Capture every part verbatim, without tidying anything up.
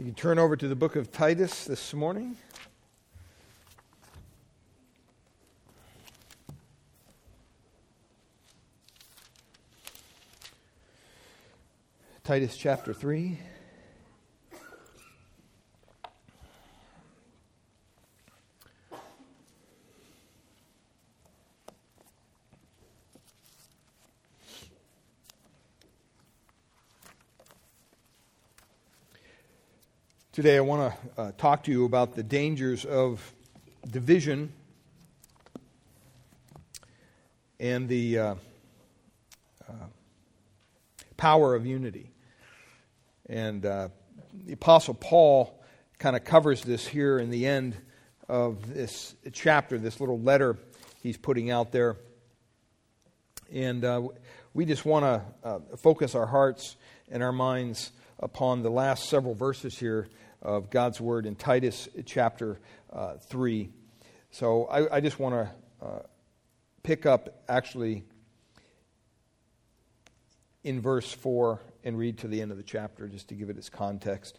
You can turn over to the book of Titus this morning. Titus chapter three. Today I want to uh, talk to you about the dangers of division and the uh, uh, power of unity. And uh, the Apostle Paul kind of covers this here in the end of this chapter, this little letter he's putting out there. And uh, we just want to uh, focus our hearts and our minds upon the last several verses here of God's Word in Titus chapter uh, three. So I, I just want to uh, pick up actually in verse four and read to the end of the chapter just to give it its context.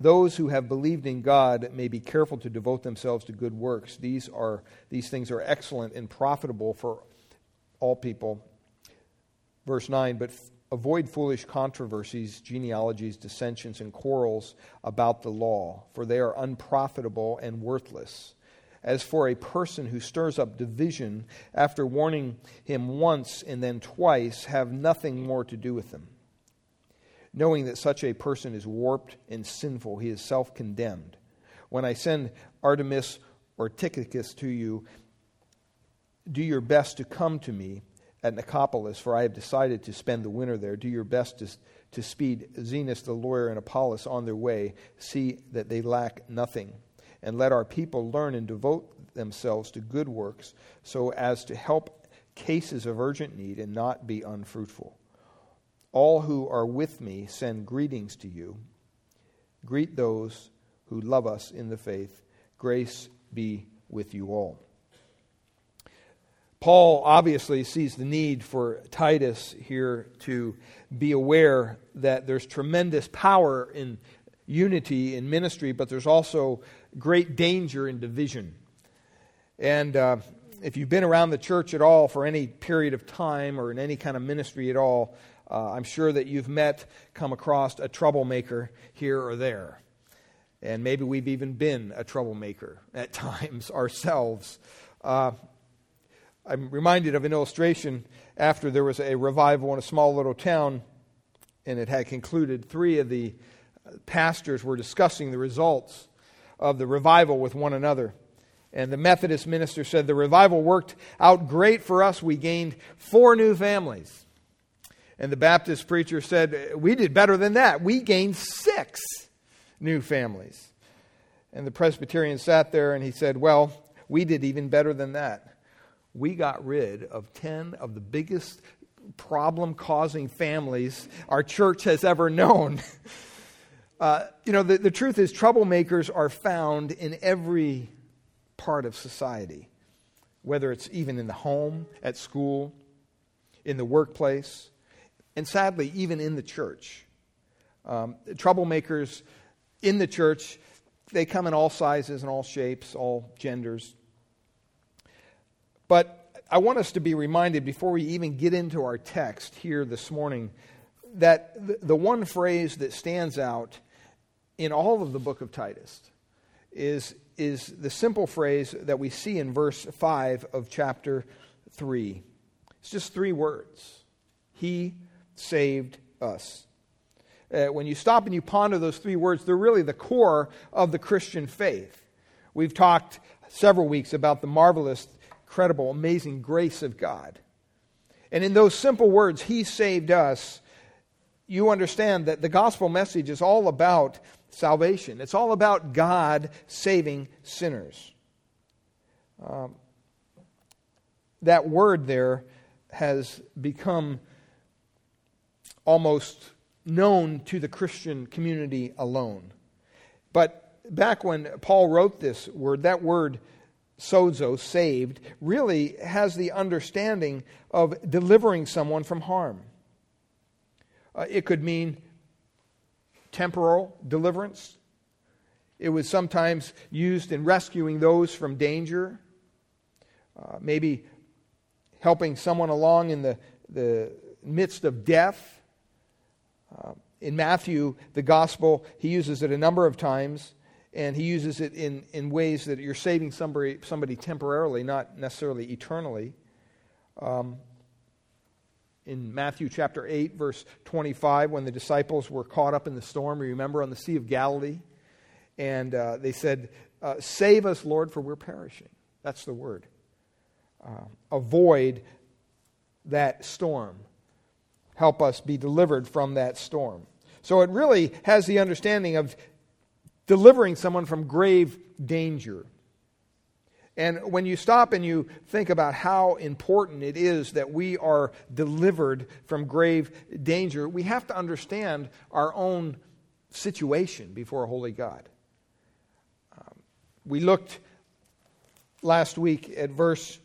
those who have believed in God may be careful to devote themselves to good works. These are these things are excellent and profitable for all people. Verse nine, but avoid foolish controversies, genealogies, dissensions, and quarrels about the law, for they are unprofitable and worthless. As for a person who stirs up division, after warning him once and then twice, have nothing more to do with him. Knowing that such a person is warped and sinful, he is self-condemned. When I send Artemas or Tychicus to you, do your best to come to me at Nicopolis, for I have decided to spend the winter there. Do your best to, to speed Zenas the lawyer and Apollos on their way. See that they lack nothing. And let our people learn and devote themselves to good works so as to help cases of urgent need and not be unfruitful. All who are with me send greetings to you. Greet those who love us in the faith. Grace be with you all. Paul obviously sees the need for Titus here to be aware that there's tremendous power in unity in ministry, but there's also great danger in division. And uh, if you've been around the church at all for any period of time or in any kind of ministry at all, uh, I'm sure that you've met, come across a troublemaker here or there. And maybe we've even been a troublemaker at times ourselves. Uh, I'm reminded of an illustration after there was a revival in a small little town, and it had concluded. Three of the pastors were discussing the results of the revival with one another. And the Methodist minister said, the revival worked out great for us. We gained four new families. And the Baptist preacher said, we did better than that. We gained six new families. And the Presbyterian sat there and he said, well, we did even better than that. We got rid of ten of the biggest problem-causing families our church has ever known. Uh, you know, the, the truth is troublemakers are found in every part of society, whether it's even in the home, at school, in the workplace, and sadly, even in the church. Um, troublemakers in the church, they come in all sizes and all shapes, all genders. But I want us to be reminded before we even get into our text here this morning that the one phrase that stands out in all of the book of Titus is, is the simple phrase that we see in verse five of chapter three. It's just three words. He saved us. Uh, when you stop and you ponder those three words, they're really the core of the Christian faith. We've talked several weeks about the marvelous, incredible, amazing grace of God. And in those simple words, He saved us, you understand that the gospel message is all about salvation. It's all about God saving sinners. Um, that word there has become almost known to the Christian community alone. But back when Paul wrote this word, that word sozo, saved, really has the understanding of delivering someone from harm. Uh, it could mean temporal deliverance. It was sometimes used in rescuing those from danger. Uh, maybe helping someone along in the, the midst of death. Uh, in Matthew, the gospel, he uses it a number of times, and he uses it in, in ways that you're saving somebody, somebody temporarily, not necessarily eternally. Um, in Matthew chapter eight, verse twenty-five, when the disciples were caught up in the storm, remember, on the Sea of Galilee, and uh, they said, uh, save us, Lord, for we're perishing. That's the word. Uh, avoid that storm. Help us be delivered from that storm. So it really has the understanding of delivering someone from grave danger. And when you stop and you think about how important it is that we are delivered from grave danger, we have to understand our own situation before a holy God. Um, we looked last week at verse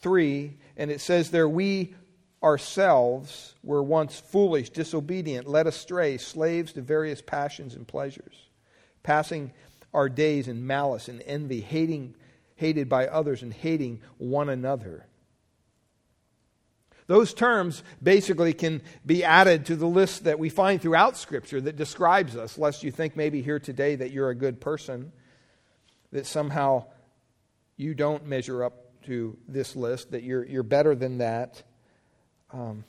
three, and it says there, we ourselves were once foolish, disobedient, led astray, slaves to various passions and pleasures, passing our days in malice and envy, hating, hated by others and hating one another. Those terms basically can be added to the list that we find throughout Scripture that describes us, lest you think maybe here today that you're a good person, that somehow you don't measure up to this list, that you're, you're better than that. Um,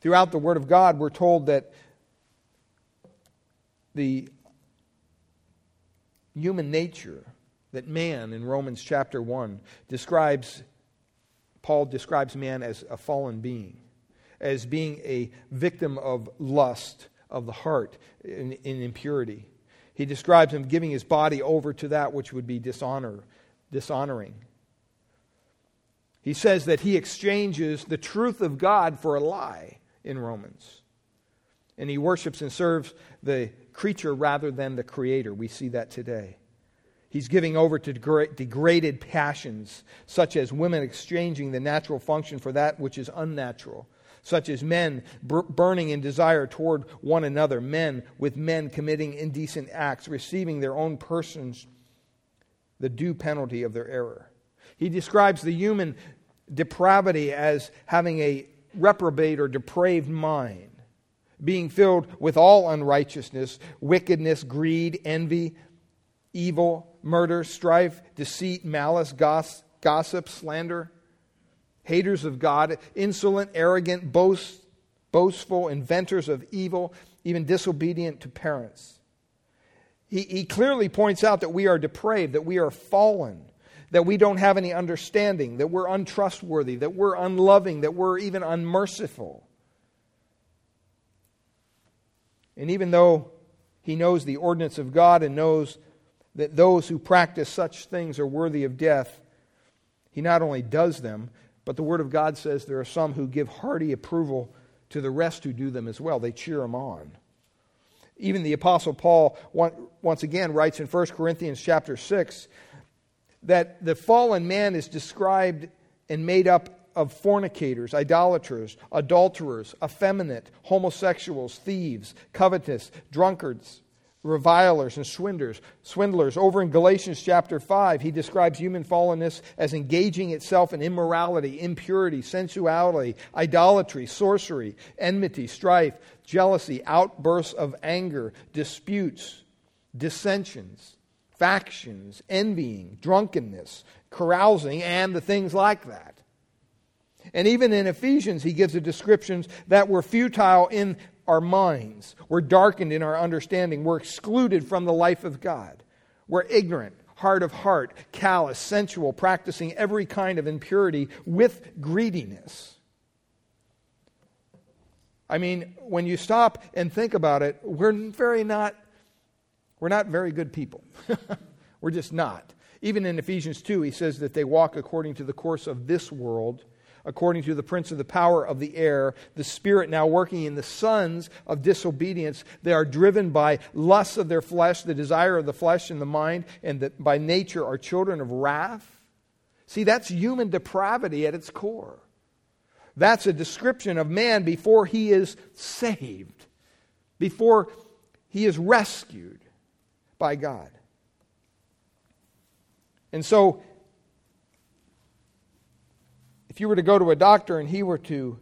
throughout the Word of God, we're told that the human nature that man, in Romans chapter one, describes, Paul describes man as a fallen being, as being a victim of lust of the heart in, in impurity. He describes him giving his body over to that which would be dishonor, dishonoring. He says that he exchanges the truth of God for a lie in Romans. And he worships and serves the creature rather than the Creator. We see that today. He's giving over to degra- degraded passions, such as women exchanging the natural function for that which is unnatural, such as men b- burning in desire toward one another, men with men committing indecent acts, receiving their own persons the due penalty of their error. He describes the human depravity as having a reprobate or depraved mind, being filled with all unrighteousness, wickedness, greed, envy, evil, murder, strife, deceit, malice, goss, gossip, slander, haters of God, insolent, arrogant, boast, boastful, inventors of evil, even disobedient to parents. He, he clearly points out that we are depraved, that we are fallen, that we don't have any understanding, that we're untrustworthy, that we're unloving, that we're even unmerciful. And even though he knows the ordinance of God and knows that those who practice such things are worthy of death, he not only does them, but the Word of God says there are some who give hearty approval to the rest who do them as well. They cheer them on. Even the Apostle Paul once again writes in First Corinthians chapter six that the fallen man is described and made up of fornicators, idolaters, adulterers, effeminate, homosexuals, thieves, covetous, drunkards, revilers, and swindlers. Swindlers. Over in Galatians chapter five, he describes human fallenness as engaging itself in immorality, impurity, sensuality, idolatry, sorcery, enmity, strife, jealousy, outbursts of anger, disputes, dissensions, factions, envying, drunkenness, carousing, and the things like that. And even in Ephesians, he gives the descriptions that we're futile in our minds. We're darkened in our understanding. We're excluded from the life of God. We're ignorant, hard of heart, callous, sensual, practicing every kind of impurity with greediness. I mean, when you stop and think about it, we're very not, we're not very good people. We're just not. Even in Ephesians two, he says that they walk according to the course of this world, according to the prince of the power of the air, the spirit now working in the sons of disobedience. They are driven by lusts of their flesh, the desire of the flesh and the mind, and that by nature are children of wrath. See, that's human depravity at its core. That's a description of man before he is saved, before he is rescued by God. And so, if you were to go to a doctor and he were to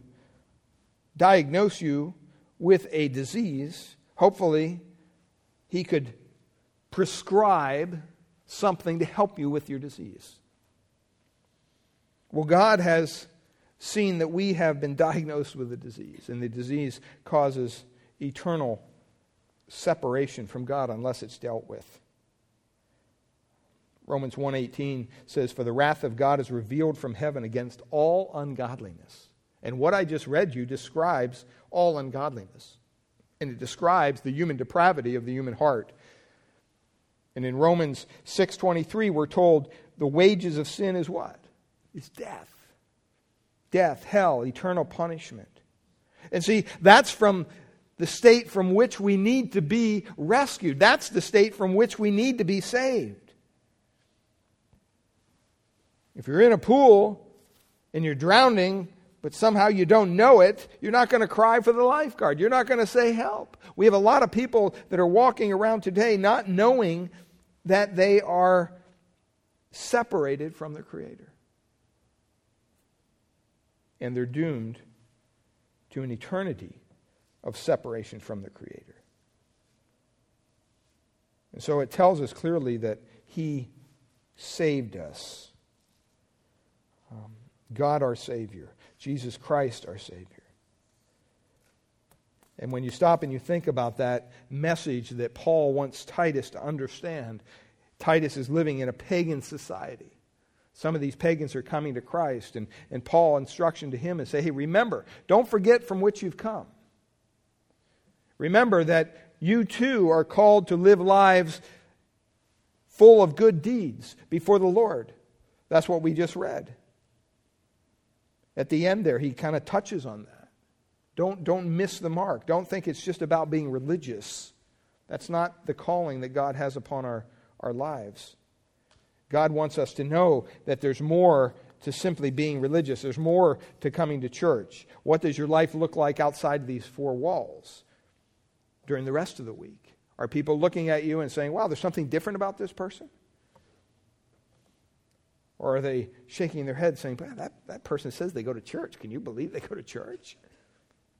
diagnose you with a disease, hopefully he could prescribe something to help you with your disease. Well, God has seen that we have been diagnosed with a disease, and the disease causes eternal separation from God unless it's dealt with. Romans one eighteen says, "For the wrath of God is revealed from heaven against all ungodliness." And what I just read you describes all ungodliness. And it describes the human depravity of the human heart. And in Romans six twenty-three, we're told the wages of sin is what? It's death. Death, hell, eternal punishment. And see, that's from the state from which we need to be rescued. That's the state from which we need to be saved. If you're in a pool and you're drowning, but somehow you don't know it, you're not going to cry for the lifeguard. You're not going to say help. We have a lot of people that are walking around today not knowing that they are separated from their Creator. And they're doomed to an eternity of separation from their Creator. And so it tells us clearly that He saved us. God our Savior, Jesus Christ our Savior. And when you stop and you think about that message that Paul wants Titus to understand, Titus is living in a pagan society. Some of these pagans are coming to Christ, and, and Paul's instruction to him is, say, hey, remember, don't forget from which you've come. Remember that you too are called to live lives full of good deeds before the Lord. That's what we just read. At the end there, he kind of touches on that. Don't, don't miss the mark. Don't think it's just about being religious. That's not the calling that God has upon our, our lives. God wants us to know that there's more to simply being religious. There's more to coming to church. What does your life look like outside these four walls during the rest of the week? Are people looking at you and saying, wow, there's something different about this person? Or are they shaking their head saying, well, that, that person says they go to church. Can you believe they go to church?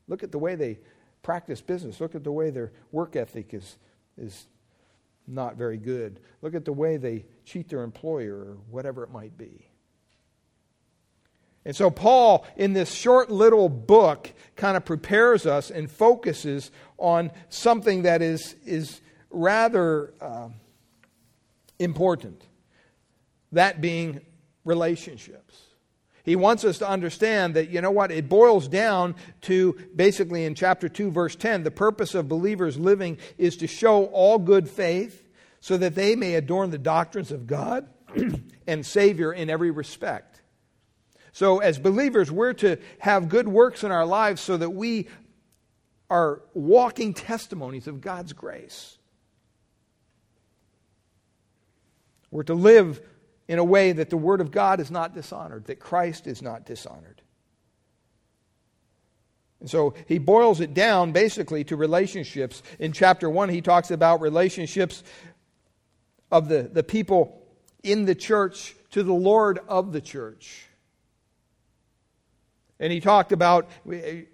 Look at the way they practice business. Look at the way their work ethic is, is not very good. Look at the way they cheat their employer or whatever it might be. And so Paul, in this short little book, kind of prepares us and focuses on something that is, is rather uh, important, that being relationships. He wants us to understand that, you know what, it boils down to basically in chapter two, verse ten, the purpose of believers living is to show all good faith so that they may adorn the doctrines of God and Savior in every respect. So as believers, we're to have good works in our lives so that we are walking testimonies of God's grace. We're to live in a way that the Word of God is not dishonored, that Christ is not dishonored. And so he boils it down basically to relationships. In chapter one, he talks about relationships of the, the people in the church to the Lord of the church. And he talked about,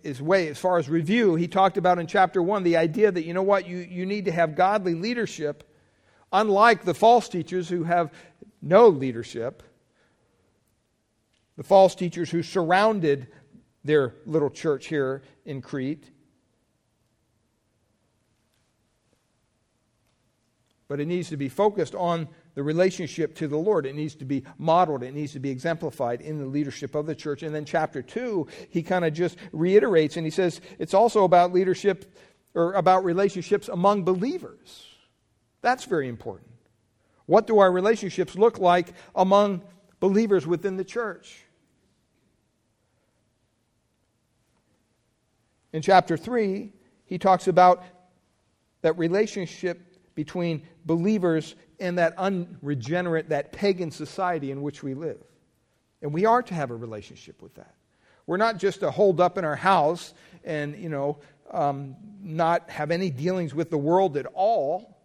his way as far as review, he talked about in chapter one the idea that, you know what, you, you need to have godly leadership, unlike the false teachers who have no leadership, the false teachers who surrounded their little church here in Crete. But it needs to be focused on the relationship to the Lord. It needs to be modeled. It needs to be exemplified in the leadership of the church. And then chapter two, he kind of just reiterates, and he says it's also about leadership or about relationships among believers. That's very important. What do our relationships look like among believers within the church? In chapter three, he talks about that relationship between believers and that unregenerate, that pagan society in which we live. And we are to have a relationship with that. We're not just to hold up in our house and, you know, um, not have any dealings with the world at all.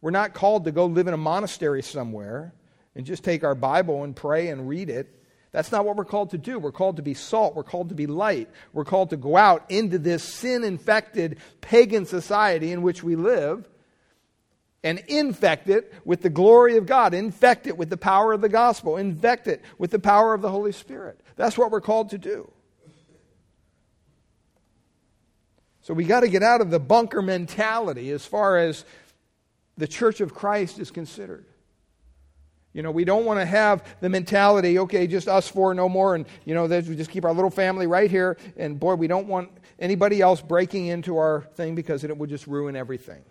We're not called to go live in a monastery somewhere and just take our Bible and pray and read it. That's not what we're called to do. We're called to be salt. We're called to be light. We're called to go out into this sin-infected pagan society in which we live and infect it with the glory of God. Infect it with the power of the gospel. Infect it with the power of the Holy Spirit. That's what we're called to do. So we got to get out of the bunker mentality as far as the church of Christ is considered. You know, we don't want to have the mentality, okay, just us four, no more, and, you know, we just keep our little family right here, and boy, we don't want anybody else breaking into our thing because it would just ruin everything.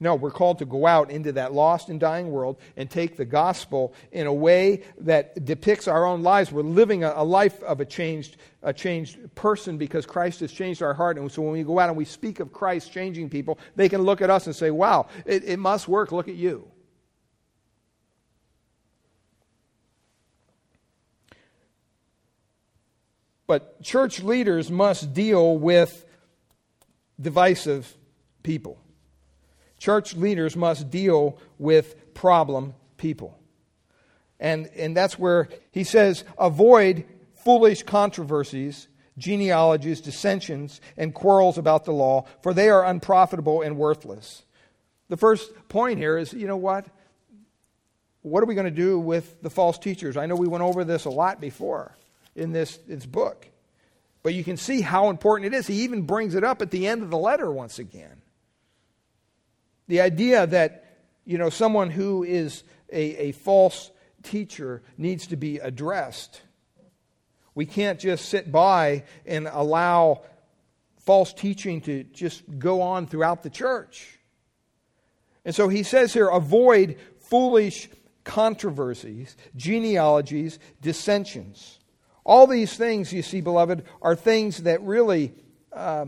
No, we're called to go out into that lost and dying world and take the gospel in a way that depicts our own lives. We're living a, a life of a changed, a changed person because Christ has changed our heart. And so when we go out and we speak of Christ changing people, they can look at us and say, wow, it, it must work. Look at you. But church leaders must deal with divisive people. Church leaders must deal with problem people. And, and that's where he says, avoid foolish controversies, genealogies, dissensions, and quarrels about the law, for they are unprofitable and worthless. The first point here is, you know what? What are we going to do with the false teachers? I know we went over this a lot before in this, this book. But you can see how important it is. He even brings it up at the end of the letter once again. The idea that, you know, someone who is a, a false teacher needs to be addressed. We can't just sit by and allow false teaching to just go on throughout the church. And so he says here, avoid foolish controversies, genealogies, dissensions. All these things, you see, beloved, are things that really, uh,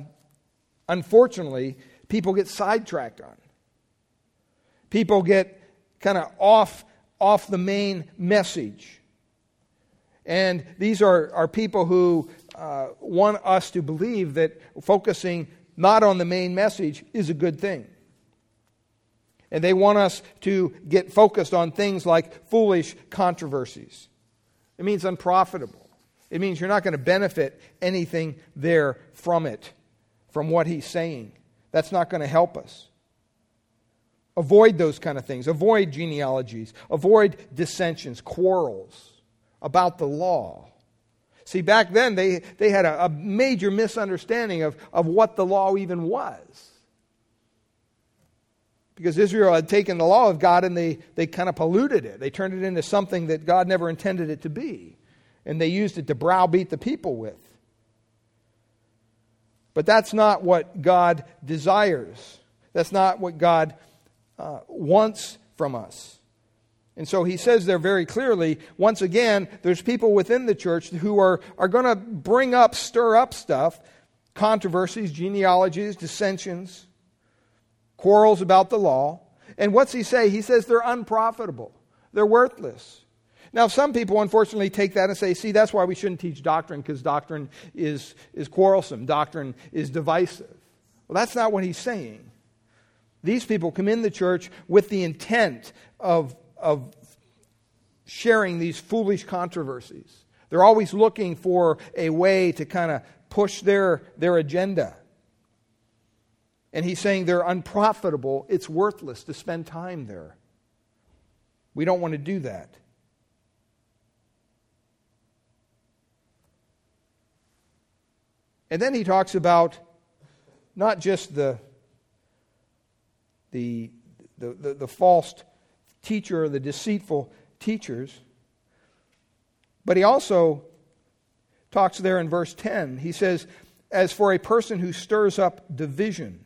unfortunately, people get sidetracked on. People get kind of off, off the main message. And these are, are people who uh, want us to believe that focusing not on the main message is a good thing. And they want us to get focused on things like foolish controversies. It means unprofitable. It means you're not going to benefit anything there from it, from what he's saying. That's not going to help us. Avoid those kind of things. Avoid genealogies. Avoid dissensions, quarrels about the law. See, back then they, they had a, a major misunderstanding of, of what the law even was. Because Israel had taken the law of God and they, they kind of polluted it. They turned it into something that God never intended it to be. And they used it to browbeat the people with. But that's not what God desires. That's not what God uh, wants from us. And so he says there very clearly, once again, there's people within the church who are, are going to bring up, stir up stuff, controversies, genealogies, dissensions, quarrels about the law. And what's he say? He says they're unprofitable. They're worthless. Now, some people, unfortunately, take that and say, see, that's why we shouldn't teach doctrine, because doctrine is, is quarrelsome. Doctrine is divisive. Well, that's not what he's saying. These people come in the church with the intent of, of sharing these foolish controversies. They're always looking for a way to kind of push their, their agenda. And he's saying they're unprofitable. It's worthless to spend time there. We don't want to do that. And then he talks about not just the the the, the, the false teacher or the deceitful teachers. But he also talks there in verse ten. He says, as for a person who stirs up division.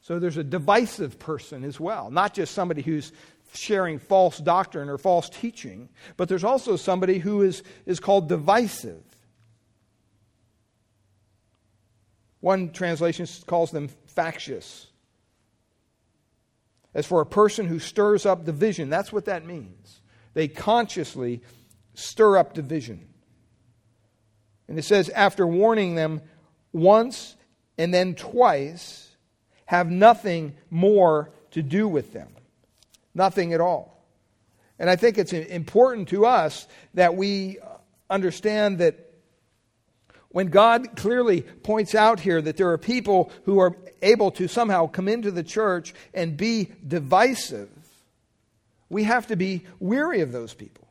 So there's a divisive person as well. Not just somebody who's sharing false doctrine or false teaching, but there's also somebody who is, is called divisive. One translation calls them factious. As for a person who stirs up division, that's what that means. They consciously stir up division. And it says, after warning them once and then twice, have nothing more to do with them. Nothing at all. And I think it's important to us that we understand that when God clearly points out here that there are people who are able to somehow come into the church and be divisive, we have to be weary of those people.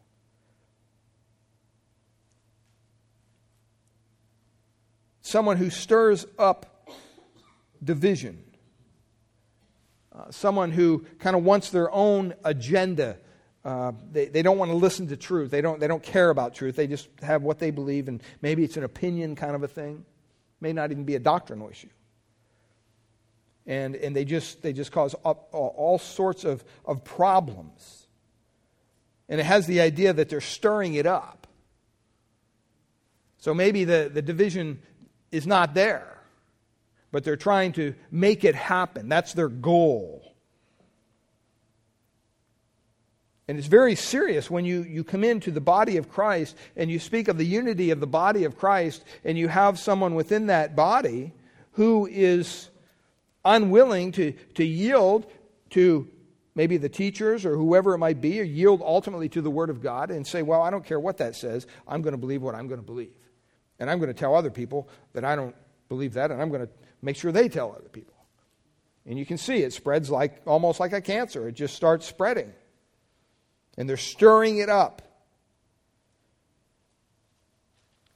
Someone who stirs up division. Uh, someone who kind of wants their own agenda. Uh, they, they don't want to listen to truth. They don't, they don't care about truth. They just have what they believe, and maybe it's an opinion kind of a thing. May not even be a doctrinal issue. And, and they just they just cause all, all sorts of, of problems. And it has the idea that they're stirring it up. So maybe the, the division is not there, but they're trying to make it happen. That's their goal. And it's very serious when you, you come into the body of Christ and you speak of the unity of the body of Christ, and you have someone within that body who is unwilling to, to yield to maybe the teachers or whoever it might be, or yield ultimately to the Word of God and say, well, I don't care what that says. I'm going to believe what I'm going to believe. And I'm going to tell other people that I don't believe that, and I'm going to make sure they tell other people. And you can see it spreads like almost like a cancer. It just starts spreading. And they're stirring it up.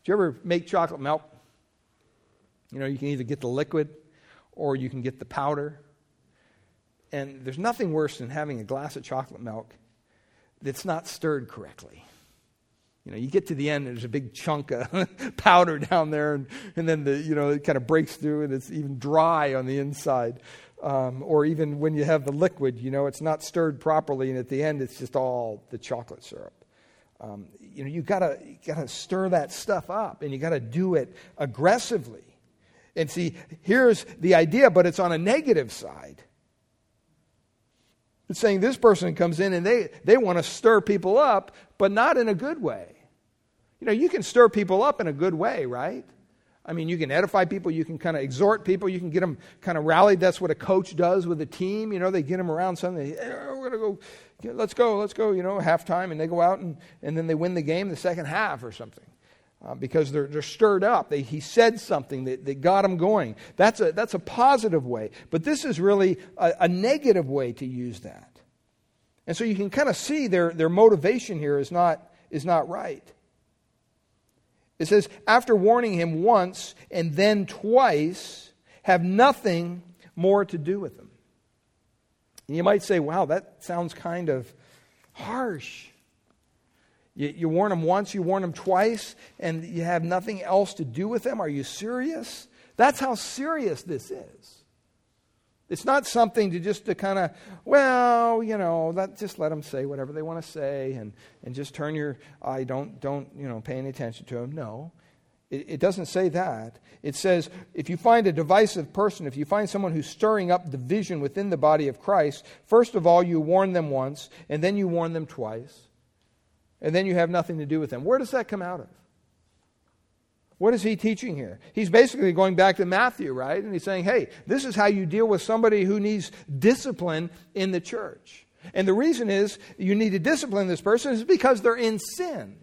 Do you ever make chocolate milk? You know, you can either get the liquid or you can get the powder. And there's nothing worse than having a glass of chocolate milk that's not stirred correctly. You know, you get to the end, and there's a big chunk of powder down there, and, and then the you know it kind of breaks through, and it's even dry on the inside. Um, or even when you have the liquid, you know, it's not stirred properly, and at the end, it's just all the chocolate syrup. Um, you know, you gotta you gotta stir that stuff up, and you gotta do it aggressively. And see, here's the idea, but it's on a negative side. It's saying this person comes in and they, they want to stir people up, but not in a good way. You know, you can stir people up in a good way, right? I mean, you can edify people, you can kind of exhort people, you can get them kind of rallied. That's what a coach does with a team. You know, they get them around something. They, oh, we're going to go, let's go, let's go, you know, halftime. And they go out and, and then they win the game the second half or something uh, because they're, they're stirred up. They, he said something that, that got them going. That's a, that's a positive way. But this is really a, a negative way to use that. And so you can kind of see their, their motivation here is not, is not right. It says, after warning him once and then twice, have nothing more to do with him. And you might say, wow, that sounds kind of harsh. You, you warn him once, you warn him twice, and you have nothing else to do with them? Are you serious? That's how serious this is. It's not something to just to kind of, well, you know, that, just let them say whatever they want to say, and, and just turn your eye, don't, don't, you know, pay any attention to them. No, it, it doesn't say that. It says, if you find a divisive person, if you find someone who's stirring up division within the body of Christ, first of all, you warn them once, and then you warn them twice, and then you have nothing to do with them. Where does that come out of? What is he teaching here? He's basically going back to Matthew, right? And he's saying, hey, this is how you deal with somebody who needs discipline in the church. And the reason is you need to discipline this person is because they're in sin.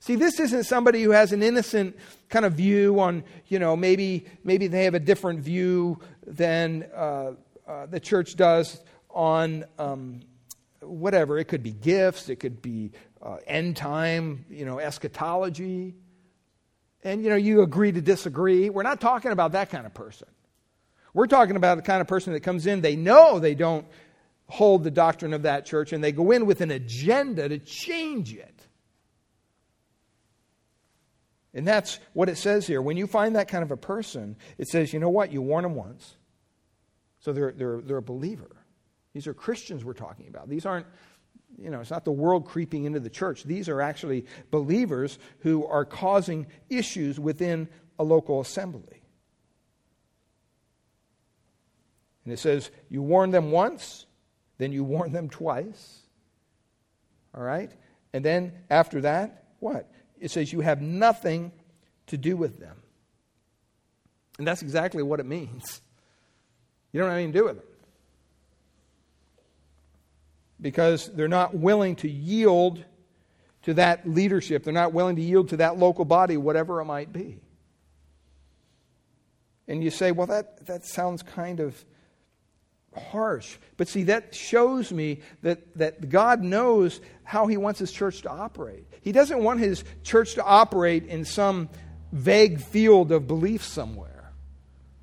See, this isn't somebody who has an innocent kind of view on, you know, maybe maybe they have a different view than uh, uh, the church does on um, whatever. It could be gifts. It could be uh, end time, you know, eschatology. And, you know, you agree to disagree. We're not talking about that kind of person. We're talking about the kind of person that comes in, they know they don't hold the doctrine of that church, and they go in with an agenda to change it. And that's what it says here. When you find that kind of a person, it says, you know what? You warn them once. So they're, they're, they're a believer. These are Christians we're talking about. These aren't, you know, it's not the world creeping into the church. These are actually believers who are causing issues within a local assembly. And it says, you warn them once, then you warn them twice. All right? And then after that, what? It says you have nothing to do with them. And that's exactly what it means. You don't have anything to do with them. Because they're not willing to yield to that leadership. They're not willing to yield to that local body, whatever it might be. And you say, well, that, that sounds kind of harsh. But see, that shows me that, that God knows how He wants His church to operate. He doesn't want His church to operate in some vague field of belief somewhere.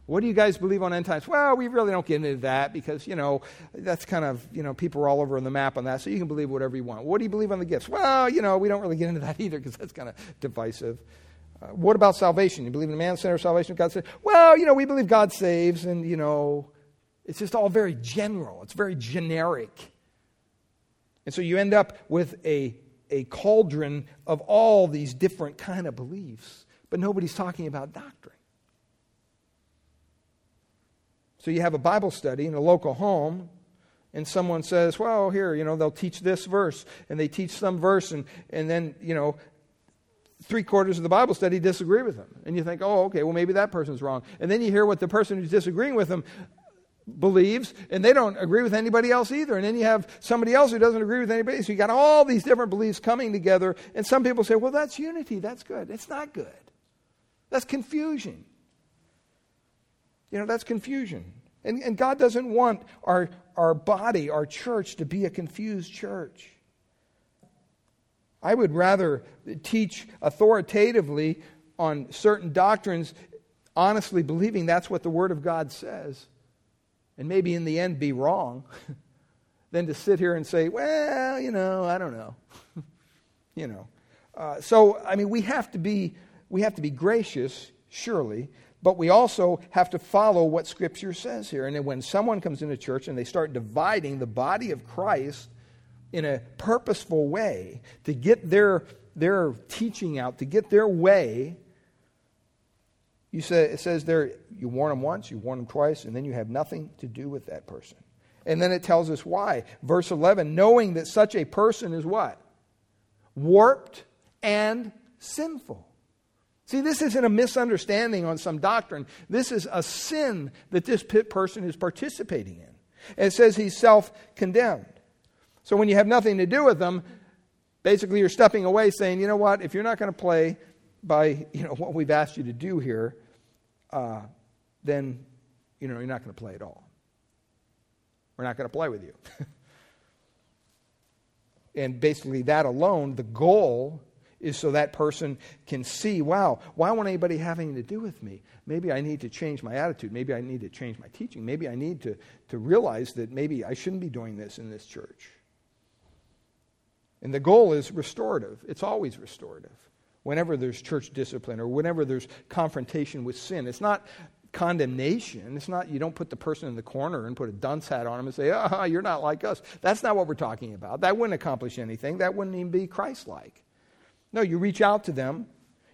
What do you guys believe on end times? Well, we really don't get into that because, you know, that's kind of, you know, people are all over on the map on that, so you can believe whatever you want. What do you believe on the gifts? Well, you know, we don't really get into that either because that's kind of divisive. Uh, what about salvation? You believe in man-centered salvation, God-centered? Well, you know, we believe God saves and, you know, it's just all very general. It's very generic. And so you end up with a, a cauldron of all these different kind of beliefs, but nobody's talking about doctrine. So you have a Bible study in a local home, and someone says, well, here, you know, they'll teach this verse, and they teach some verse, and, and then, you know, three quarters of the Bible study disagree with them. And you think, oh, okay, well, maybe that person's wrong. And then you hear what the person who's disagreeing with them believes, and they don't agree with anybody else either. And then you have somebody else who doesn't agree with anybody. So you got all these different beliefs coming together. And some people say, well, that's unity. That's good. It's not good. That's confusion. You know, that's confusion. And, and God doesn't want our, our body, our church, to be a confused church. I would rather teach authoritatively on certain doctrines, honestly believing that's what the Word of God says, and maybe in the end be wrong, than to sit here and say, well, you know, I don't know. you know. Uh, so, I mean, we have to be we have to be gracious, surely, but we also have to follow what Scripture says here. And then when someone comes into church and they start dividing the body of Christ in a purposeful way to get their their teaching out, to get their way, You say, it says there, you warn them once, you warn them twice, and then you have nothing to do with that person. And then it tells us why. Verse eleven, knowing that such a person is what? Warped and sinful. See, this isn't a misunderstanding on some doctrine. This is a sin that this person is participating in. And it says he's self-condemned. So when you have nothing to do with them, basically you're stepping away saying, you know what, if you're not going to play by, you know, what we've asked you to do here, uh, then, you know, you're not going to play at all. We're not going to play with you. And basically that alone, the goal is so that person can see, wow, why won't anybody have anything to do with me? Maybe I need to change my attitude. Maybe I need to change my teaching. Maybe I need to, to realize that maybe I shouldn't be doing this in this church. And the goal is restorative. It's always restorative. Whenever there's church discipline or whenever there's confrontation with sin, it's not condemnation. It's not, you don't put the person in the corner and put a dunce hat on them and say, ah, oh, you're not like us. That's not what we're talking about. That wouldn't accomplish anything. That wouldn't even be Christ-like. No, you reach out to them.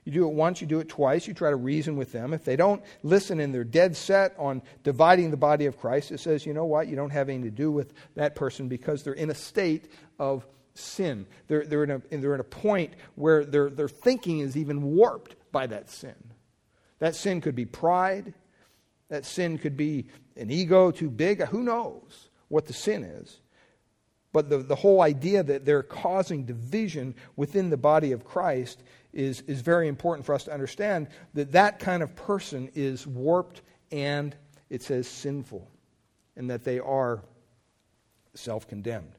You do it once, you do it twice. You try to reason with them. If they don't listen and they're dead set on dividing the body of Christ, it says, you know what? You don't have anything to do with that person because they're in a state of sin. They're, they're, in a, they're in a point where their, their thinking is even warped by that sin. That sin could be pride. That sin could be an ego too big. Who knows what the sin is? But the, the whole idea that they're causing division within the body of Christ is, is very important for us to understand that that kind of person is warped and, it says, sinful, and that they are self-condemned.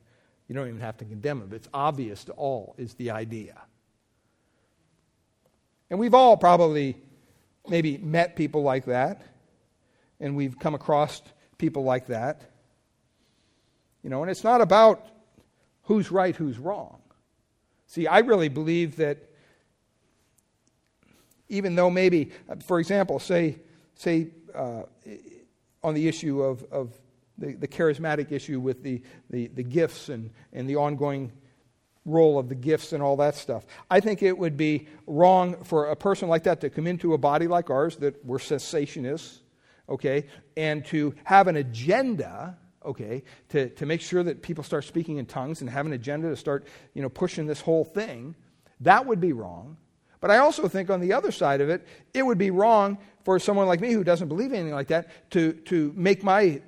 You don't even have to condemn them. It's obvious to all is the idea. And we've all probably maybe met people like that, and we've come across people like that. You know, and it's not about who's right, who's wrong. See, I really believe that even though maybe, for example, say say uh, on the issue of, of the, the charismatic issue with the, the, the gifts and, and the ongoing role of the gifts and all that stuff, I think it would be wrong for a person like that to come into a body like ours that we're cessationists, okay, and to have an agenda, okay, to, to make sure that people start speaking in tongues and have an agenda to start, you know, pushing this whole thing. That would be wrong. But I also think on the other side of it, it would be wrong for someone like me who doesn't believe anything like that to, to make my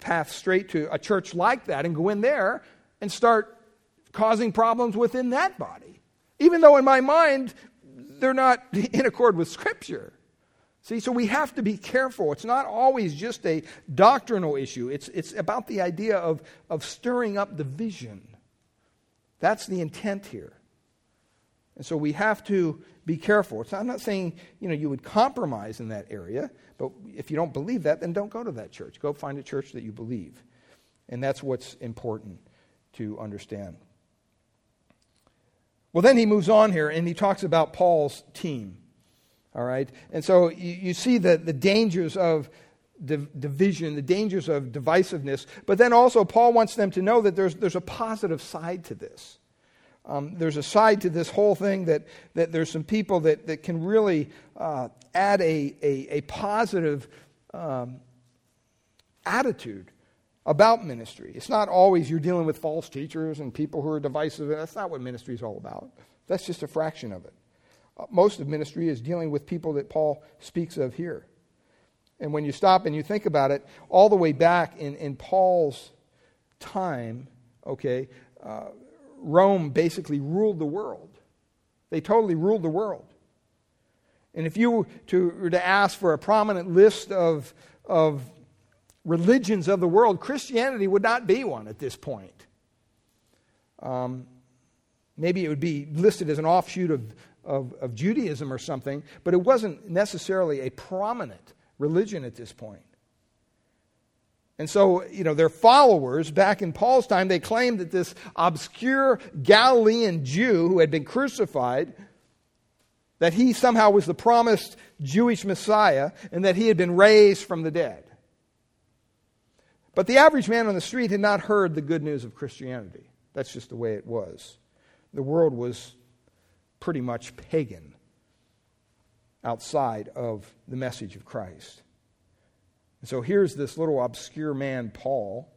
path straight to a church like that and go in there and start causing problems within that body, even though in my mind they're not in accord with Scripture. See, so we have to be careful. It's not always just a doctrinal issue. It's it's about the idea of, of stirring up division. That's the intent here. And so we have to be careful. It's not, I'm not saying, you know, you would compromise in that area, but if you don't believe that, then don't go to that church. Go find a church that you believe. And that's what's important to understand. Well, then he moves on here, and he talks about Paul's team. All right? And so you, you see the, the dangers of div- division, the dangers of divisiveness. But then also Paul wants them to know that there's there's a positive side to this. Um, there's a side to this whole thing that, that there's some people that, that can really uh, add a, a, a positive um, attitude about ministry. It's not always you're dealing with false teachers and people who are divisive. And that's not what ministry is all about. That's just a fraction of it. Uh, most of ministry is dealing with people that Paul speaks of here. And when you stop and you think about it, all the way back in, in Paul's time, okay, uh, Rome basically ruled the world. They totally ruled the world. And if you were to, were to ask for a prominent list of, of religions of the world, Christianity would not be one at this point. Um, maybe it would be listed as an offshoot of, of, of Judaism or something, but it wasn't necessarily a prominent religion at this point. And so, you know, their followers back in Paul's time, they claimed that this obscure Galilean Jew who had been crucified, that he somehow was the promised Jewish Messiah and that he had been raised from the dead. But the average man on the street had not heard the good news of Christianity. That's just the way it was. The world was pretty much pagan outside of the message of Christ. And so here's this little obscure man, Paul,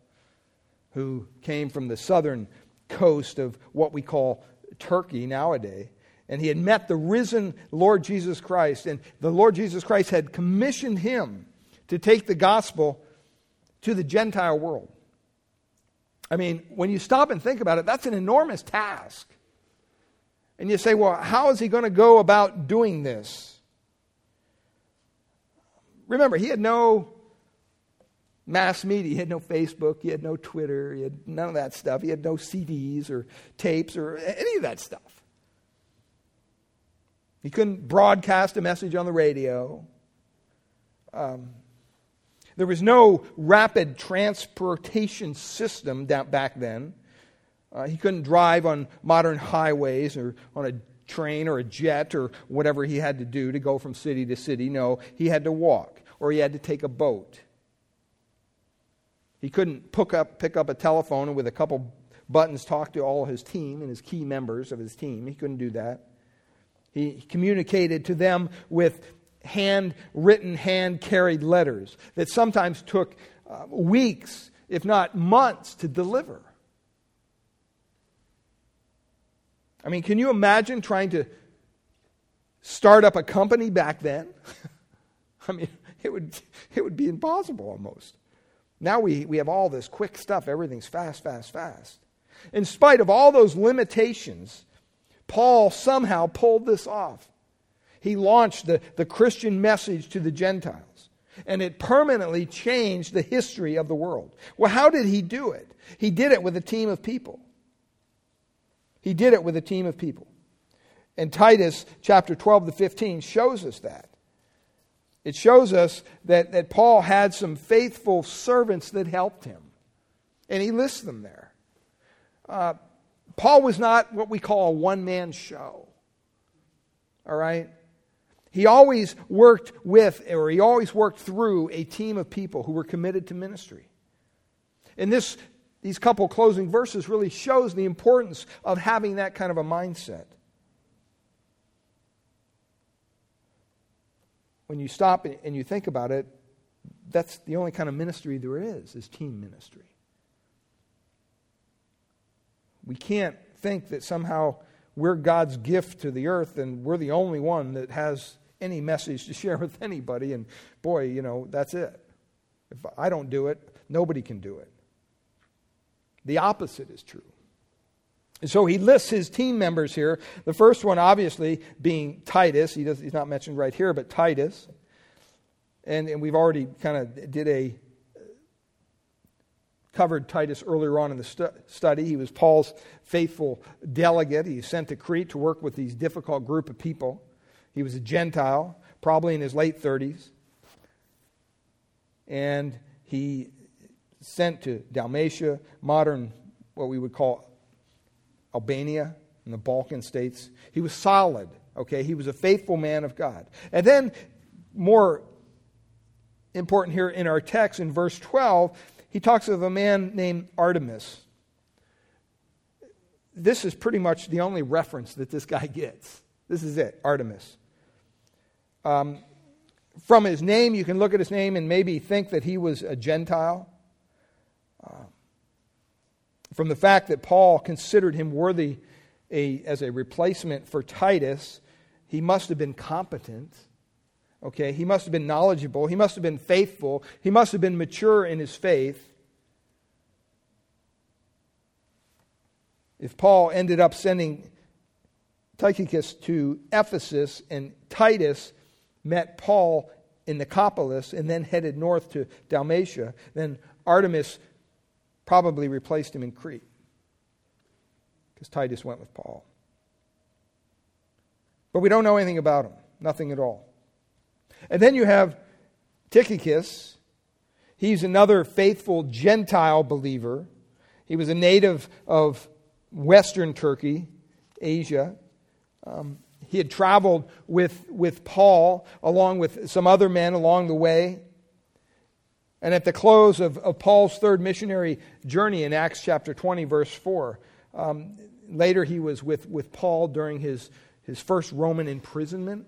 who came from the southern coast of what we call Turkey nowadays. And he had met the risen Lord Jesus Christ. And the Lord Jesus Christ had commissioned him to take the gospel to the Gentile world. I mean, when you stop and think about it, that's an enormous task. And you say, well, how is he going to go about doing this? Remember, he had no mass media. He had no Facebook. He had no Twitter. He had none of that stuff. He had no C Ds or tapes or any of that stuff. He couldn't broadcast a message on the radio. Um, there was no rapid transportation system down back then. Uh, he couldn't drive on modern highways or on a train or a jet or whatever he had to do to go from city to city. No, he had to walk or he had to take a boat. He couldn't pick up, pick up a telephone and with a couple buttons talk to all his team and his key members of his team. He couldn't do that. He communicated to them with hand-written, hand-carried letters that sometimes took uh, weeks, if not months, to deliver. I mean, can you imagine trying to start up a company back then? I mean, it would it would be impossible almost. Now we, we have all this quick stuff. Everything's fast, fast, fast. In spite of all those limitations, Paul somehow pulled this off. He launched the, the Christian message to the Gentiles, and it permanently changed the history of the world. Well, how did he do it? He did it with a team of people. He did it with a team of people. And Titus chapter twelve to fifteen shows us that. It shows us that, that Paul had some faithful servants that helped him. And he lists them there. Uh, Paul was not what we call a one-man show. All right? He always worked with, or he always worked through a team of people who were committed to ministry. And this, these couple closing verses really shows the importance of having that kind of a mindset. When you stop and you think about it, that's the only kind of ministry there is, is team ministry. We can't think that somehow we're God's gift to the earth and we're the only one that has any message to share with anybody. And boy, you know, that's it. If I don't do it, nobody can do it. The opposite is true. And so he lists his team members here. The first one, obviously, being Titus. He does, he's not mentioned right here, but Titus. And, and we've already kind of did a covered Titus earlier on in the stu- study. He was Paul's faithful delegate. He was sent to Crete to work with these difficult group of people. He was a Gentile, probably in his late thirties. And he sent to Dalmatia, modern what we would call Albania and the Balkan states. He was solid, okay? He was a faithful man of God. And then, more important here in our text, in verse twelve, he talks of a man named Artemas. This is pretty much the only reference that this guy gets. This is it, Artemas. Um, from his name, you can look at his name and maybe think that he was a Gentile. Uh, From the fact that Paul considered him worthy a, as a replacement for Titus, he must have been competent. Okay, he must have been knowledgeable. He must have been faithful. He must have been mature in his faith. If Paul ended up sending Tychicus to Ephesus and Titus met Paul in Nicopolis and then headed north to Dalmatia, then Artemas probably replaced him in Crete because Titus went with Paul. But we don't know anything about him, nothing at all. And then you have Tychicus. He's another faithful Gentile believer. He was a native of Western Turkey, Asia. Um, he had traveled with, with Paul along with some other men along the way. And at the close of, of Paul's third missionary journey in Acts chapter twenty, verse four, um, later he was with, with Paul during his, his first Roman imprisonment.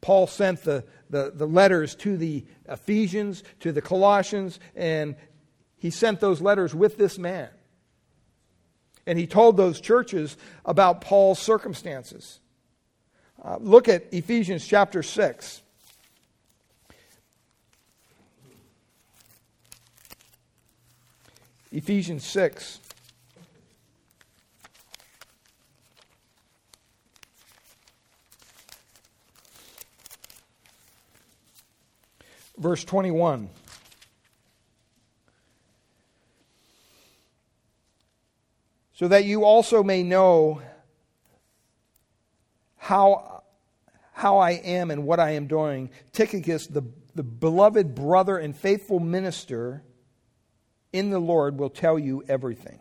Paul sent the, the, the letters to the Ephesians, to the Colossians, and he sent those letters with this man. And he told those churches about Paul's circumstances. Uh, look at Ephesians chapter six. Ephesians six. Verse twenty-one. So that you also may know how, how I am and what I am doing, Tychicus, the, the beloved brother and faithful minister in the Lord, will tell you everything.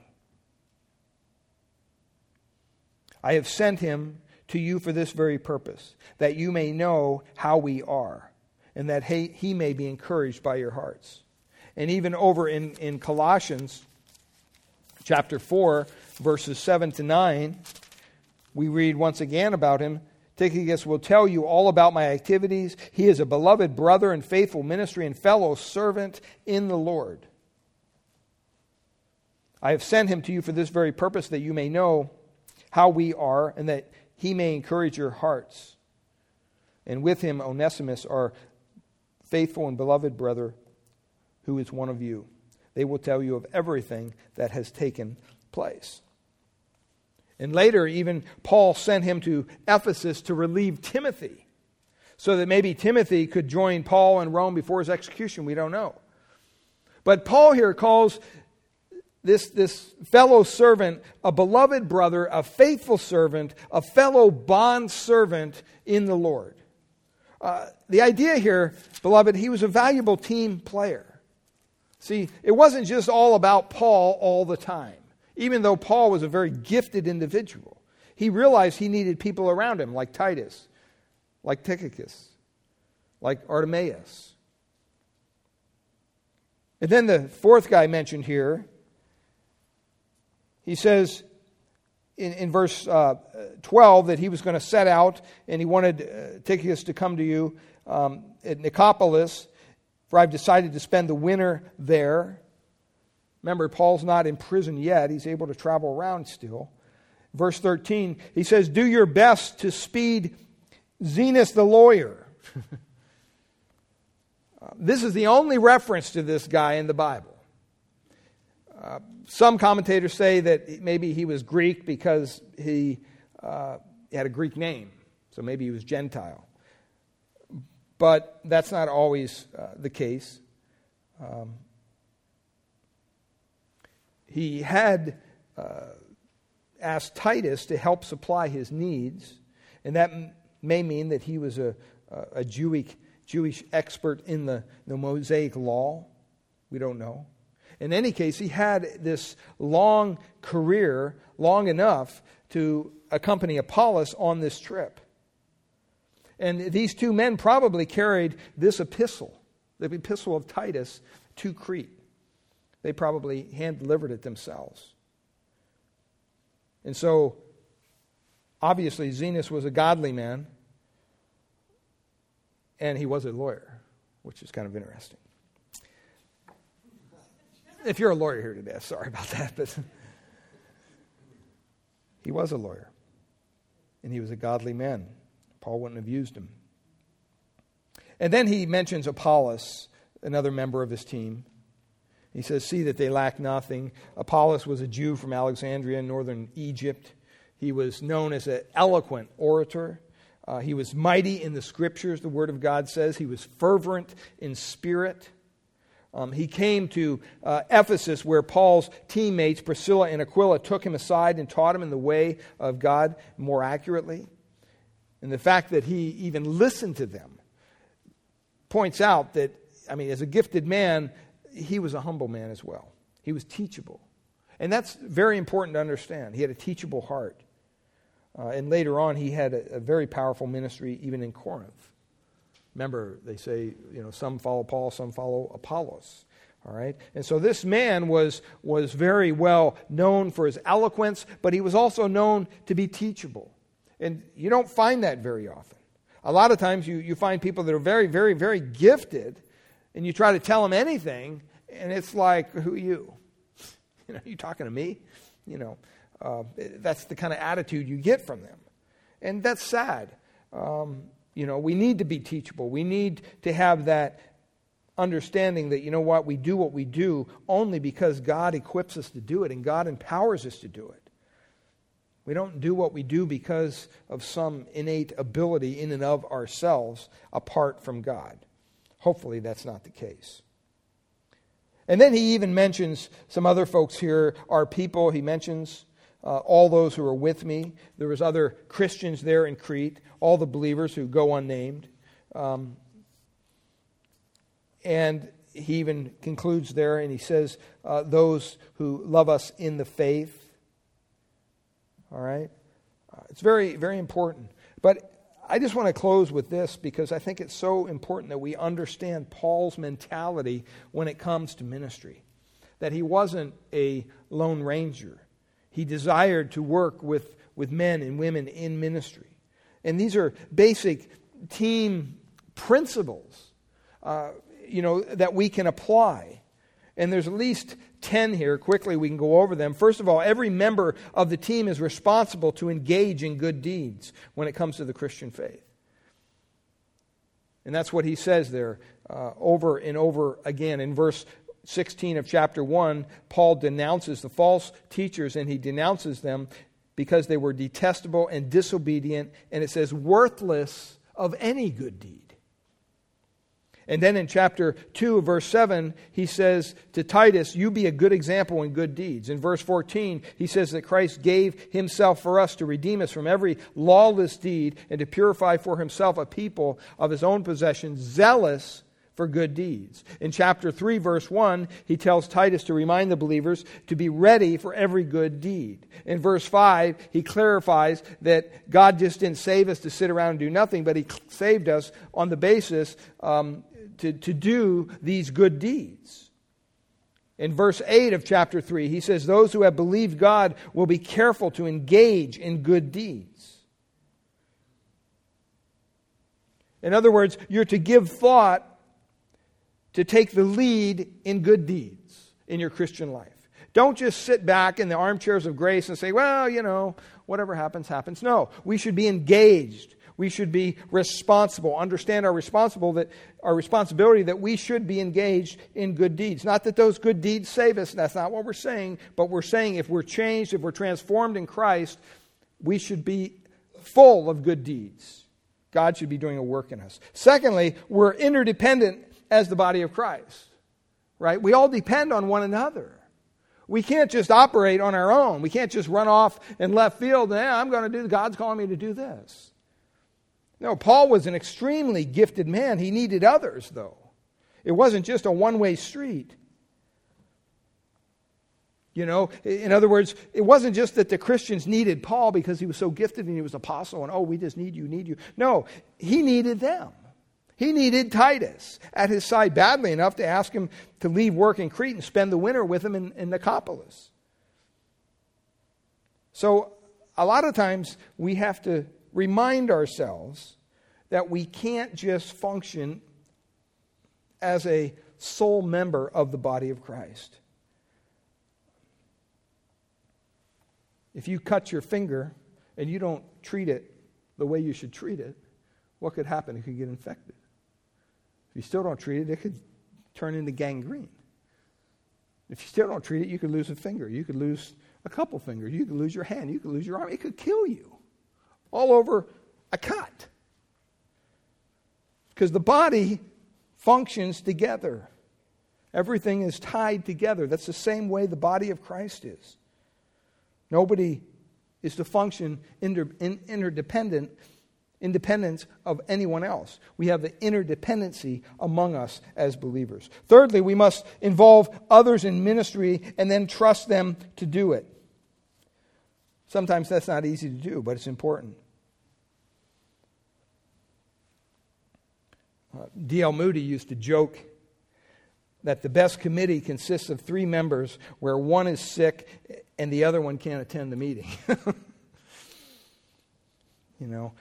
I have sent him to you for this very purpose, that you may know how we are, and that he, he may be encouraged by your hearts. And even over in, in Colossians chapter four, verses seven to nine, we read once again about him. Tychicus will tell you all about my activities. He is a beloved brother and faithful ministry and fellow servant in the Lord. I have sent him to you for this very purpose, that you may know how we are and that he may encourage your hearts. And with him, Onesimus, our faithful and beloved brother, who is one of you. They will tell you of everything that has taken place. And later, even Paul sent him to Ephesus to relieve Timothy, so that maybe Timothy could join Paul in Rome before his execution. We don't know. But Paul here calls This, this fellow servant, a beloved brother, a faithful servant, a fellow bond servant in the Lord. Uh, the idea here, beloved, he was a valuable team player. See, it wasn't just all about Paul all the time. Even though Paul was a very gifted individual, he realized he needed people around him like Titus, like Tychicus, like Artemas. And then the fourth guy mentioned here, he says in, in verse uh, twelve that he was going to set out and he wanted uh, Tychicus to come to you um, at Nicopolis, for I've decided to spend the winter there. Remember, Paul's not in prison yet. He's able to travel around still. Verse thirteen, he says, do your best to speed Zenas the lawyer. This is the only reference to this guy in the Bible. Uh, some commentators say that maybe he was Greek because he uh, had a Greek name. So maybe he was Gentile. But that's not always uh, the case. Um, he had uh, asked Titus to help supply his needs, and that m- may mean that he was a, a Jewish, Jewish expert in the, the Mosaic law. We don't know. In any case, he had this long career, long enough to accompany Apollos on this trip. And these two men probably carried this epistle, the epistle of Titus, to Crete. They probably hand-delivered it themselves. And so, obviously, Zenas was a godly man, and he was a lawyer, which is kind of interesting. If you're a lawyer here today, sorry about that, but he was a lawyer, and he was a godly man. Paul wouldn't have used him. And then he mentions Apollos, another member of his team. He says, see that they lack nothing. Apollos was a Jew from Alexandria in northern Egypt. He was known as an eloquent orator. Uh, he was mighty in the Scriptures, the Word of God says. He was fervent in spirit. Um, he came to uh, Ephesus, where Paul's teammates, Priscilla and Aquila, took him aside and taught him in the way of God more accurately. And the fact that he even listened to them points out that, I mean, as a gifted man, he was a humble man as well. He was teachable. And that's very important to understand. He had a teachable heart. Uh, and later on, he had a, a very powerful ministry even in Corinth. Remember, they say, you know, some follow Paul, some follow Apollos. All right? And so this man was, was very well known for his eloquence, but he was also known to be teachable. And you don't find that very often. A lot of times you, you find people that are very, very, very gifted, and you try to tell them anything, and it's like, who are you? You know, you talking to me? You know, uh, that's the kind of attitude you get from them. And that's sad. Um, you know, we need to be teachable. We need to have that understanding that, you know what, we do what we do only because God equips us to do it, and God empowers us to do it. We don't do what we do because of some innate ability in and of ourselves apart from God. Hopefully that's not the case. And then he even mentions some other folks here, our people. He mentions uh, all those who are with me. There was other Christians there in Crete, all the believers who go unnamed. Um, and he even concludes there and he says, uh, those who love us in the faith. All right? Uh, it's very, very important. But I just want to close with this because I think it's so important that we understand Paul's mentality when it comes to ministry. That he wasn't a lone ranger. He desired to work with, with men and women in ministry. And these are basic team principles, uh, you know, that we can apply. And there's at least ten here. Quickly, we can go over them. First of all, every member of the team is responsible to engage in good deeds when it comes to the Christian faith. And that's what he says there uh, over and over again. In verse sixteen of chapter one, Paul denounces the false teachers, and he denounces them because they were detestable and disobedient, and it says worthless of any good deed. And then in chapter two, verse seven, he says to Titus, you be a good example in good deeds. In verse fourteen, he says that Christ gave himself for us to redeem us from every lawless deed and to purify for himself a people of his own possession, zealous for good deeds. In chapter three, verse one, he tells Titus to remind the believers to be ready for every good deed. In verse five, he clarifies that God just didn't save us to sit around and do nothing, but he saved us on the basis um, to, to do these good deeds. In verse eight of chapter three, he says, those who have believed God will be careful to engage in good deeds. In other words, you're to give thought to take the lead in good deeds in your Christian life. Don't just sit back in the armchairs of grace and say, well, you know, whatever happens, happens. No, we should be engaged. We should be responsible. Understand our responsible that our responsibility that we should be engaged in good deeds. Not that those good deeds save us. That's not what we're saying. But we're saying if we're changed, if we're transformed in Christ, we should be full of good deeds. God should be doing a work in us. Secondly, we're interdependent as the body of Christ, right? We all depend on one another. We can't just operate on our own. We can't just run off in left field and, eh, I'm going to do, God's calling me to do this. No, Paul was an extremely gifted man. He needed others, though. It wasn't just a one-way street. You know, in other words, it wasn't just that the Christians needed Paul because he was so gifted and he was an apostle and, oh, we just need you, need you. No, he needed them. He needed Titus at his side badly enough to ask him to leave work in Crete and spend the winter with him in, in Nicopolis. So a lot of times we have to remind ourselves that we can't just function as a sole member of the body of Christ. If you cut your finger and you don't treat it the way you should treat it, what could happen? It could get infected. If you still don't treat it, it could turn into gangrene. If you still don't treat it, you could lose a finger. You could lose a couple fingers. You could lose your hand. You could lose your arm. It could kill you all over a cut. Because the body functions together. Everything is tied together. That's the same way the body of Christ is. Nobody is to function inter- in interdependent independence of anyone else. We have the interdependency among us as believers. Thirdly, we must involve others in ministry and then trust them to do it. Sometimes that's not easy to do, but it's important. Uh, D L Moody used to joke that the best committee consists of three members where one is sick and the other one can't attend the meeting. You know,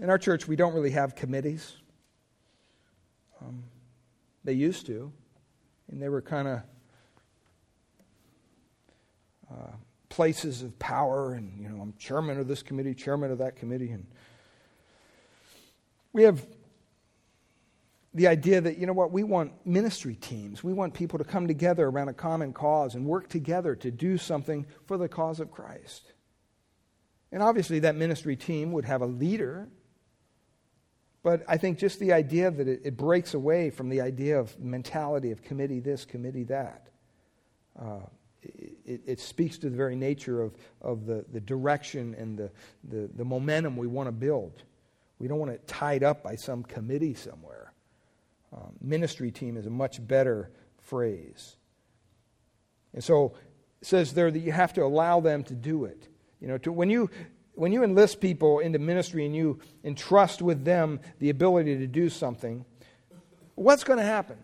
in our church, we don't really have committees. Um, they used to, and they were kind of uh, places of power. And you know, I'm chairman of this committee, chairman of that committee, and we have the idea that, you know what, we want ministry teams. We want people to come together around a common cause and work together to do something for the cause of Christ. And obviously, that ministry team would have a leader. But I think just the idea that it, it breaks away from the idea of mentality of committee this, committee that. Uh, it, it speaks to the very nature of, of the, the direction and the, the, the momentum we want to build. We don't want it tied up by some committee somewhere. Um, ministry team is a much better phrase. And so it says there that you have to allow them to do it. You know, to, when you... When you enlist people into ministry and you entrust with them the ability to do something, what's going to happen?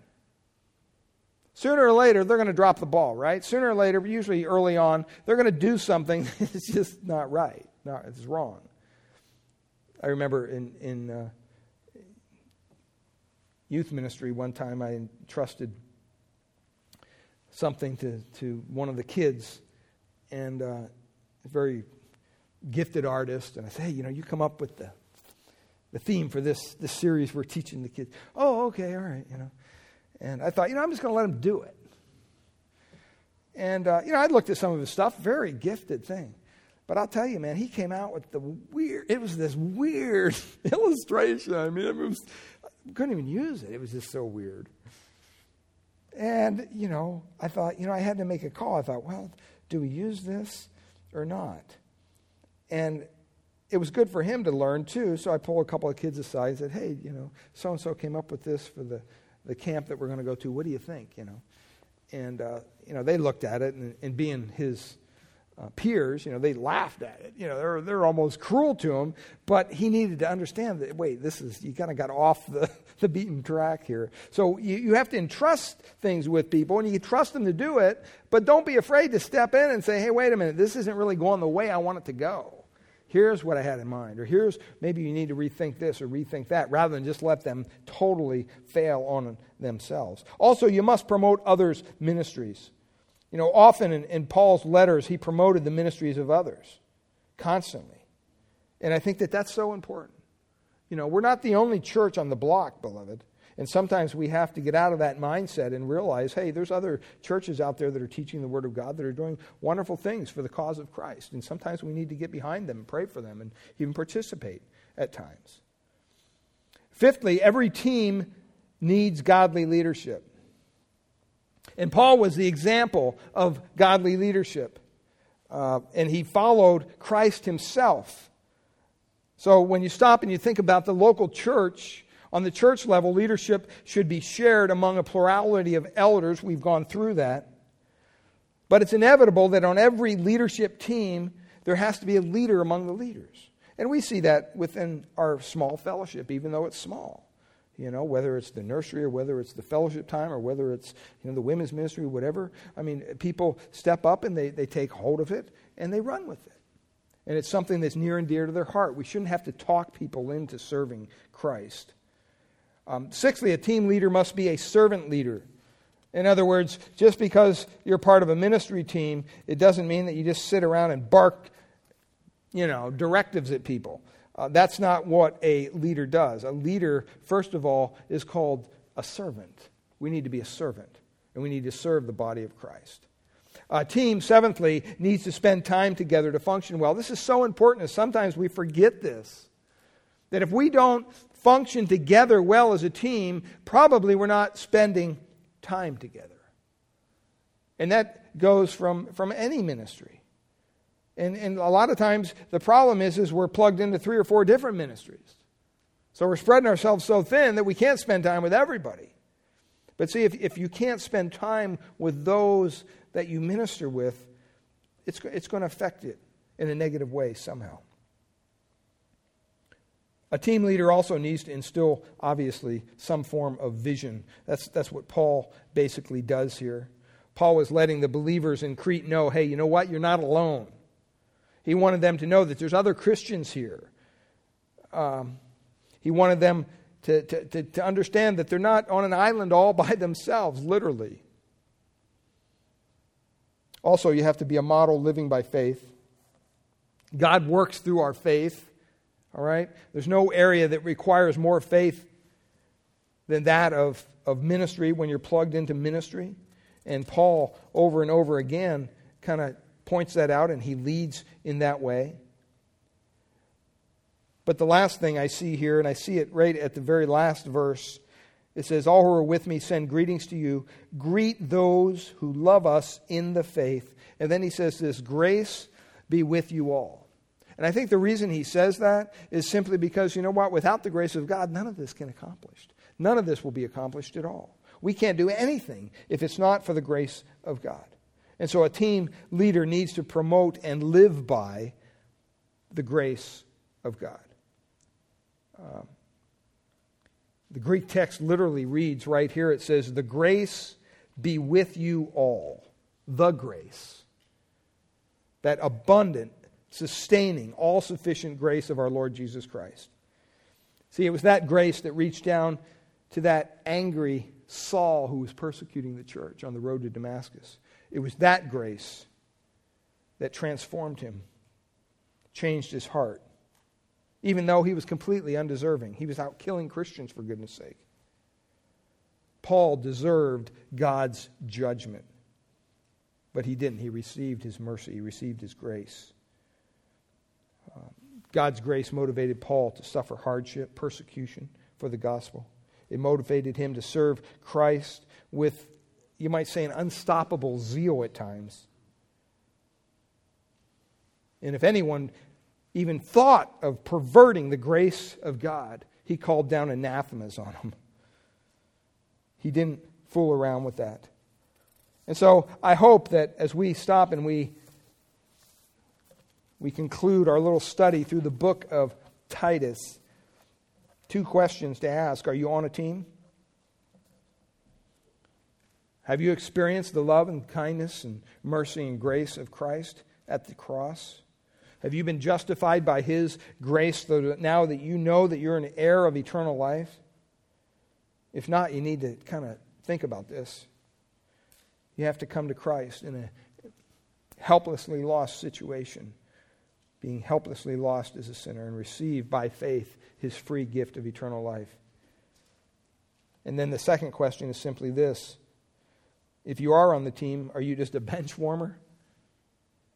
Sooner or later, they're going to drop the ball, right? Sooner or later, usually early on, they're going to do something that's just not right. No, it's wrong. I remember in, in uh, youth ministry one time, I entrusted something to, to one of the kids, and uh, very... gifted artist, and I say, hey, you know, you come up with the the theme for this this series we're teaching the kids. Oh, okay, all right, you know. And I thought, you know, I'm just going to let him do it. And uh, you know, I looked at some of his stuff, very gifted thing, but I'll tell you, man, he came out with the weird. It was this weird illustration. I mean, it was, I couldn't even use it. It was just so weird. And you know, I thought, you know, I had to make a call. I thought, well, do we use this or not? And it was good for him to learn too, so I pulled a couple of kids aside and said, hey, you know, so-and-so came up with this for the, the camp that we're going to go to. What do you think, you know? And, uh, you know, they looked at it, and, and being his uh, peers, you know, they laughed at it. You know, they're they're almost cruel to him, but he needed to understand that, wait, this is, you kind of got off the, the beaten track here. So you, you have to entrust things with people, and you trust them to do it, but don't be afraid to step in and say, hey, wait a minute, this isn't really going the way I want it to go. Here's what I had in mind, or here's, maybe you need to rethink this or rethink that, rather than just let them totally fail on themselves. Also, you must promote others' ministries. You know, often in, in Paul's letters, he promoted the ministries of others constantly. And I think that that's so important. You know, we're not the only church on the block, beloved. And sometimes we have to get out of that mindset and realize, hey, there's other churches out there that are teaching the Word of God that are doing wonderful things for the cause of Christ. And sometimes we need to get behind them, pray for them, and even participate at times. Fifthly, every team needs godly leadership. And Paul was the example of godly leadership. Uh, and he followed Christ himself. So when you stop and you think about the local church, on the church level, leadership should be shared among a plurality of elders. We've gone through that. But it's inevitable that on every leadership team, there has to be a leader among the leaders. And we see that within our small fellowship, even though it's small. You know, whether it's the nursery or whether it's the fellowship time or whether it's, you know, the women's ministry, whatever. I mean, people step up and they, they take hold of it and they run with it. And it's something that's near and dear to their heart. We shouldn't have to talk people into serving Christ. Um, sixthly, a team leader must be a servant leader. In other words, just because you're part of a ministry team, it doesn't mean that you just sit around and bark, you know, directives at people. Uh, that's not what a leader does. A leader, first of all, is called a servant. We need to be a servant, and we need to serve the body of Christ. A team, seventhly, needs to spend time together to function well. This is so important, and sometimes we forget this, that if we don't function together well as a team, probably we're not spending time together. And that goes from, from any ministry. And, and a lot of times the problem is, is we're plugged into three or four different ministries. So we're spreading ourselves so thin that we can't spend time with everybody. But see, if, if you can't spend time with those that you minister with, it's, it's going to affect it in a negative way somehow. A team leader also needs to instill, obviously, some form of vision. That's that's what Paul basically does here. Paul was letting the believers in Crete know, hey, you know what? You're not alone. He wanted them to know that there's other Christians here. Um, he wanted them to, to, to, to understand that they're not on an island all by themselves, literally. Also, you have to be a model living by faith. God works through our faith. All right? There's no area that requires more faith than that of, of ministry when you're plugged into ministry. And Paul, over and over again, kind of points that out, and he leads in that way. But the last thing I see here, and I see it right at the very last verse, it says, all who are with me send greetings to you. Greet those who love us in the faith. And then he says this, grace be with you all. And I think the reason he says that is simply because, you know what, without the grace of God, none of this can be accomplished. None of this will be accomplished at all. We can't do anything if it's not for the grace of God. And so a team leader needs to promote and live by the grace of God. Um, the Greek text literally reads right here, it says, the grace be with you all. The grace. That abundant, sustaining, all-sufficient grace of our Lord Jesus Christ. See, it was that grace that reached down to that angry Saul who was persecuting the church on the road to Damascus. It was that grace that transformed him, changed his heart, even though he was completely undeserving. He was out killing Christians, for goodness sake. Paul deserved God's judgment, but he didn't. He received his mercy. He received his grace. God's grace motivated Paul to suffer hardship, persecution for the gospel. It motivated him to serve Christ with, you might say, an unstoppable zeal at times. And if anyone even thought of perverting the grace of God, he called down anathemas on them. He didn't fool around with that. And so I hope that as we stop and we we conclude our little study through the book of Titus, two questions to ask. Are you on a team? Have you experienced the love and kindness and mercy and grace of Christ at the cross? Have you been justified by His grace now that you know that you're an heir of eternal life? If not, you need to kind of think about this. You have to come to Christ in a helplessly lost situation, being helplessly lost as a sinner, and receive by faith His free gift of eternal life. And then the second question is simply this. If you are on the team, are you just a bench warmer?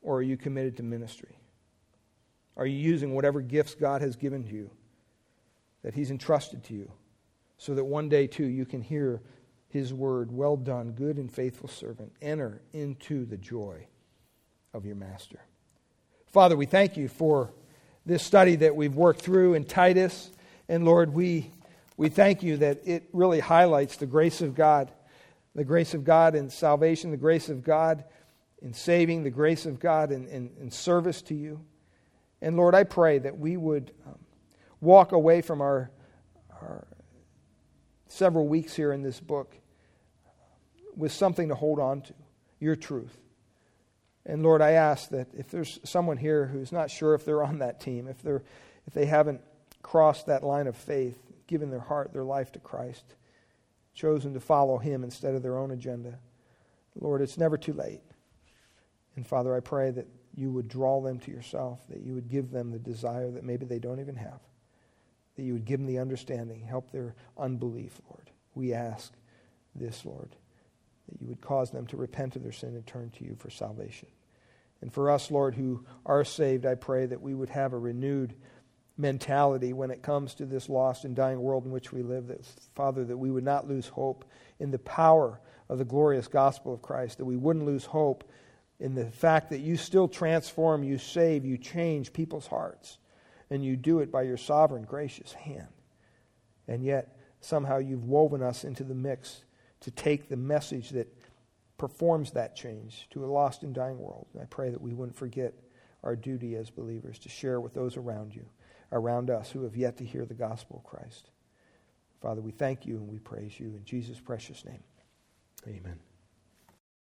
Or are you committed to ministry? Are you using whatever gifts God has given to you, that He's entrusted to you, so that one day, too, you can hear His word, "Well done, good and faithful servant. Enter into the joy of your master." Father, we thank You for this study that we've worked through in Titus. And Lord, we, we thank You that it really highlights the grace of God, the grace of God in salvation, the grace of God in saving, the grace of God in, in, in service to You. And Lord, I pray that we would um, walk away from our, our several weeks here in this book with something to hold on to, Your truth. And Lord, I ask that if there's someone here who's not sure if they're on that team, if they're if they haven't crossed that line of faith, given their heart, their life to Christ, chosen to follow Him instead of their own agenda, Lord, it's never too late. And Father, I pray that You would draw them to Yourself, that You would give them the desire that maybe they don't even have, that You would give them the understanding, help their unbelief, Lord. We ask this, Lord, that You would cause them to repent of their sin and turn to You for salvation. And for us, Lord, who are saved, I pray that we would have a renewed mentality when it comes to this lost and dying world in which we live, that, Father, that we would not lose hope in the power of the glorious gospel of Christ, that we wouldn't lose hope in the fact that You still transform, You save, You change people's hearts, and You do it by Your sovereign, gracious hand. And yet, somehow You've woven us into the mix to take the message that performs that change to a lost and dying world. And I pray that we wouldn't forget our duty as believers to share with those around You, around us, who have yet to hear the gospel of Christ. Father, we thank You and we praise You in Jesus' precious name. Amen.